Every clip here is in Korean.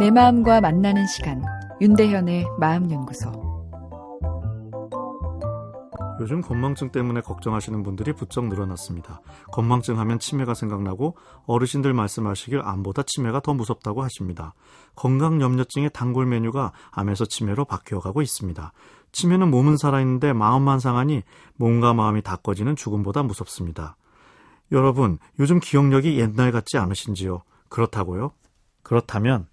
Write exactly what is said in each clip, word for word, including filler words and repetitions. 내 마음과 만나는 시간, 윤대현의 마음연구소. 요즘 건망증 때문에 걱정하시는 분들이 부쩍 늘어났습니다. 건망증 하면 치매가 생각나고 어르신들 말씀하시길 암보다 치매가 더 무섭다고 하십니다. 건강염려증의 단골 메뉴가 암에서 치매로 바뀌어가고 있습니다. 치매는 몸은 살아있는데 마음만 상하니 몸과 마음이 다 꺼지는 죽음보다 무섭습니다. 여러분, 요즘 기억력이 옛날 같지 않으신지요? 그렇다고요? 그렇다면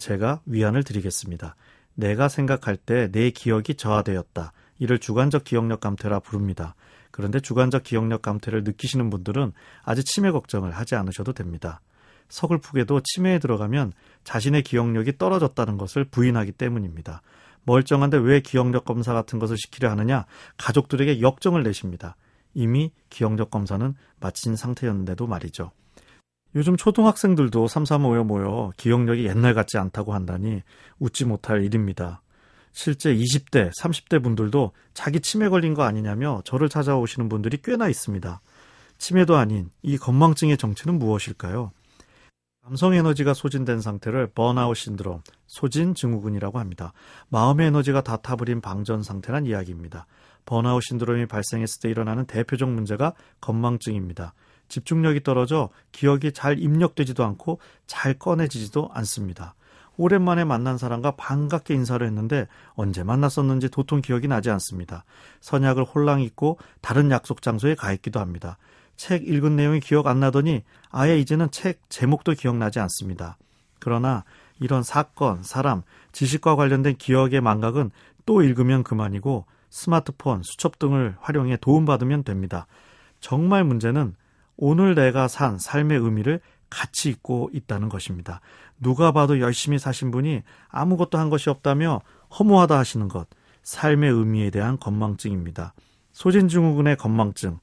제가 위안을 드리겠습니다. 내가 생각할 때 내 기억이 저하되었다. 이를 주관적 기억력 감퇴라 부릅니다. 그런데 주관적 기억력 감퇴를 느끼시는 분들은 아직 치매 걱정을 하지 않으셔도 됩니다. 서글프게도 치매에 들어가면 자신의 기억력이 떨어졌다는 것을 부인하기 때문입니다. 멀쩡한데 왜 기억력 검사 같은 것을 시키려 하느냐? 가족들에게 역정을 내십니다. 이미 기억력 검사는 마친 상태였는데도 말이죠. 요즘 초등학생들도 삼삼오오 모여 기억력이 옛날 같지 않다고 한다니 웃지 못할 일입니다. 실제 이십 대, 삼십 대 분들도 자기 치매 걸린 거 아니냐며 저를 찾아오시는 분들이 꽤나 있습니다. 치매도 아닌 이 건망증의 정체는 무엇일까요? 감성 에너지가 소진된 상태를 번아웃 신드롬, 소진 증후군이라고 합니다. 마음의 에너지가 다 타버린 방전 상태란 이야기입니다. 번아웃 신드롬이 발생했을 때 일어나는 대표적 문제가 건망증입니다. 집중력이 떨어져 기억이 잘 입력되지도 않고 잘 꺼내지지도 않습니다. 오랜만에 만난 사람과 반갑게 인사를 했는데 언제 만났었는지 도통 기억이 나지 않습니다. 선약을 홀랑 잊고 다른 약속 장소에 가 있기도 합니다. 책 읽은 내용이 기억 안 나더니 아예 이제는 책 제목도 기억나지 않습니다. 그러나 이런 사건, 사람, 지식과 관련된 기억의 망각은 또 읽으면 그만이고 스마트폰, 수첩 등을 활용해 도움받으면 됩니다. 정말 문제는 오늘 내가 산 삶의 의미를 같이 잊고 있다는 것입니다. 누가 봐도 열심히 사신 분이 아무것도 한 것이 없다며 허무하다 하시는 것, 삶의 의미에 대한 건망증입니다. 소진증후군의 건망증,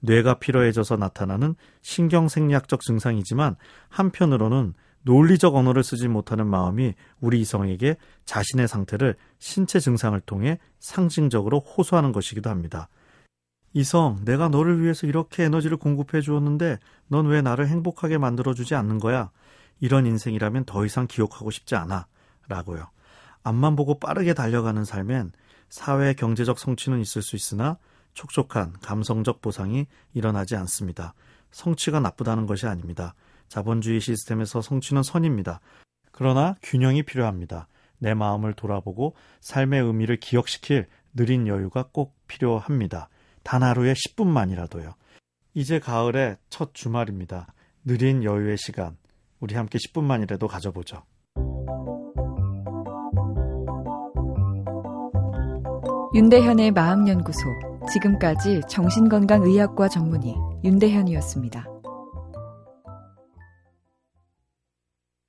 뇌가 피로해져서 나타나는 신경생리학적 증상이지만 한편으로는 논리적 언어를 쓰지 못하는 마음이 우리 이성에게 자신의 상태를 신체 증상을 통해 상징적으로 호소하는 것이기도 합니다. 이성, 내가 너를 위해서 이렇게 에너지를 공급해 주었는데 넌 왜 나를 행복하게 만들어주지 않는 거야? 이런 인생이라면 더 이상 기억하고 싶지 않아. 라고요. 앞만 보고 빠르게 달려가는 삶엔 사회 경제적 성취는 있을 수 있으나 촉촉한 감성적 보상이 일어나지 않습니다. 성취가 나쁘다는 것이 아닙니다. 자본주의 시스템에서 성취는 선입니다. 그러나 균형이 필요합니다. 내 마음을 돌아보고 삶의 의미를 기억시킬 느린 여유가 꼭 필요합니다. 단 하루에 십 분만이라도요. 이제 가을의 첫 주말입니다. 느린 여유의 시간, 우리 함께 십 분만이라도 가져보죠. 윤대현의 마음연구소, 지금까지 정신건강의학과 전문의 윤대현이었습니다.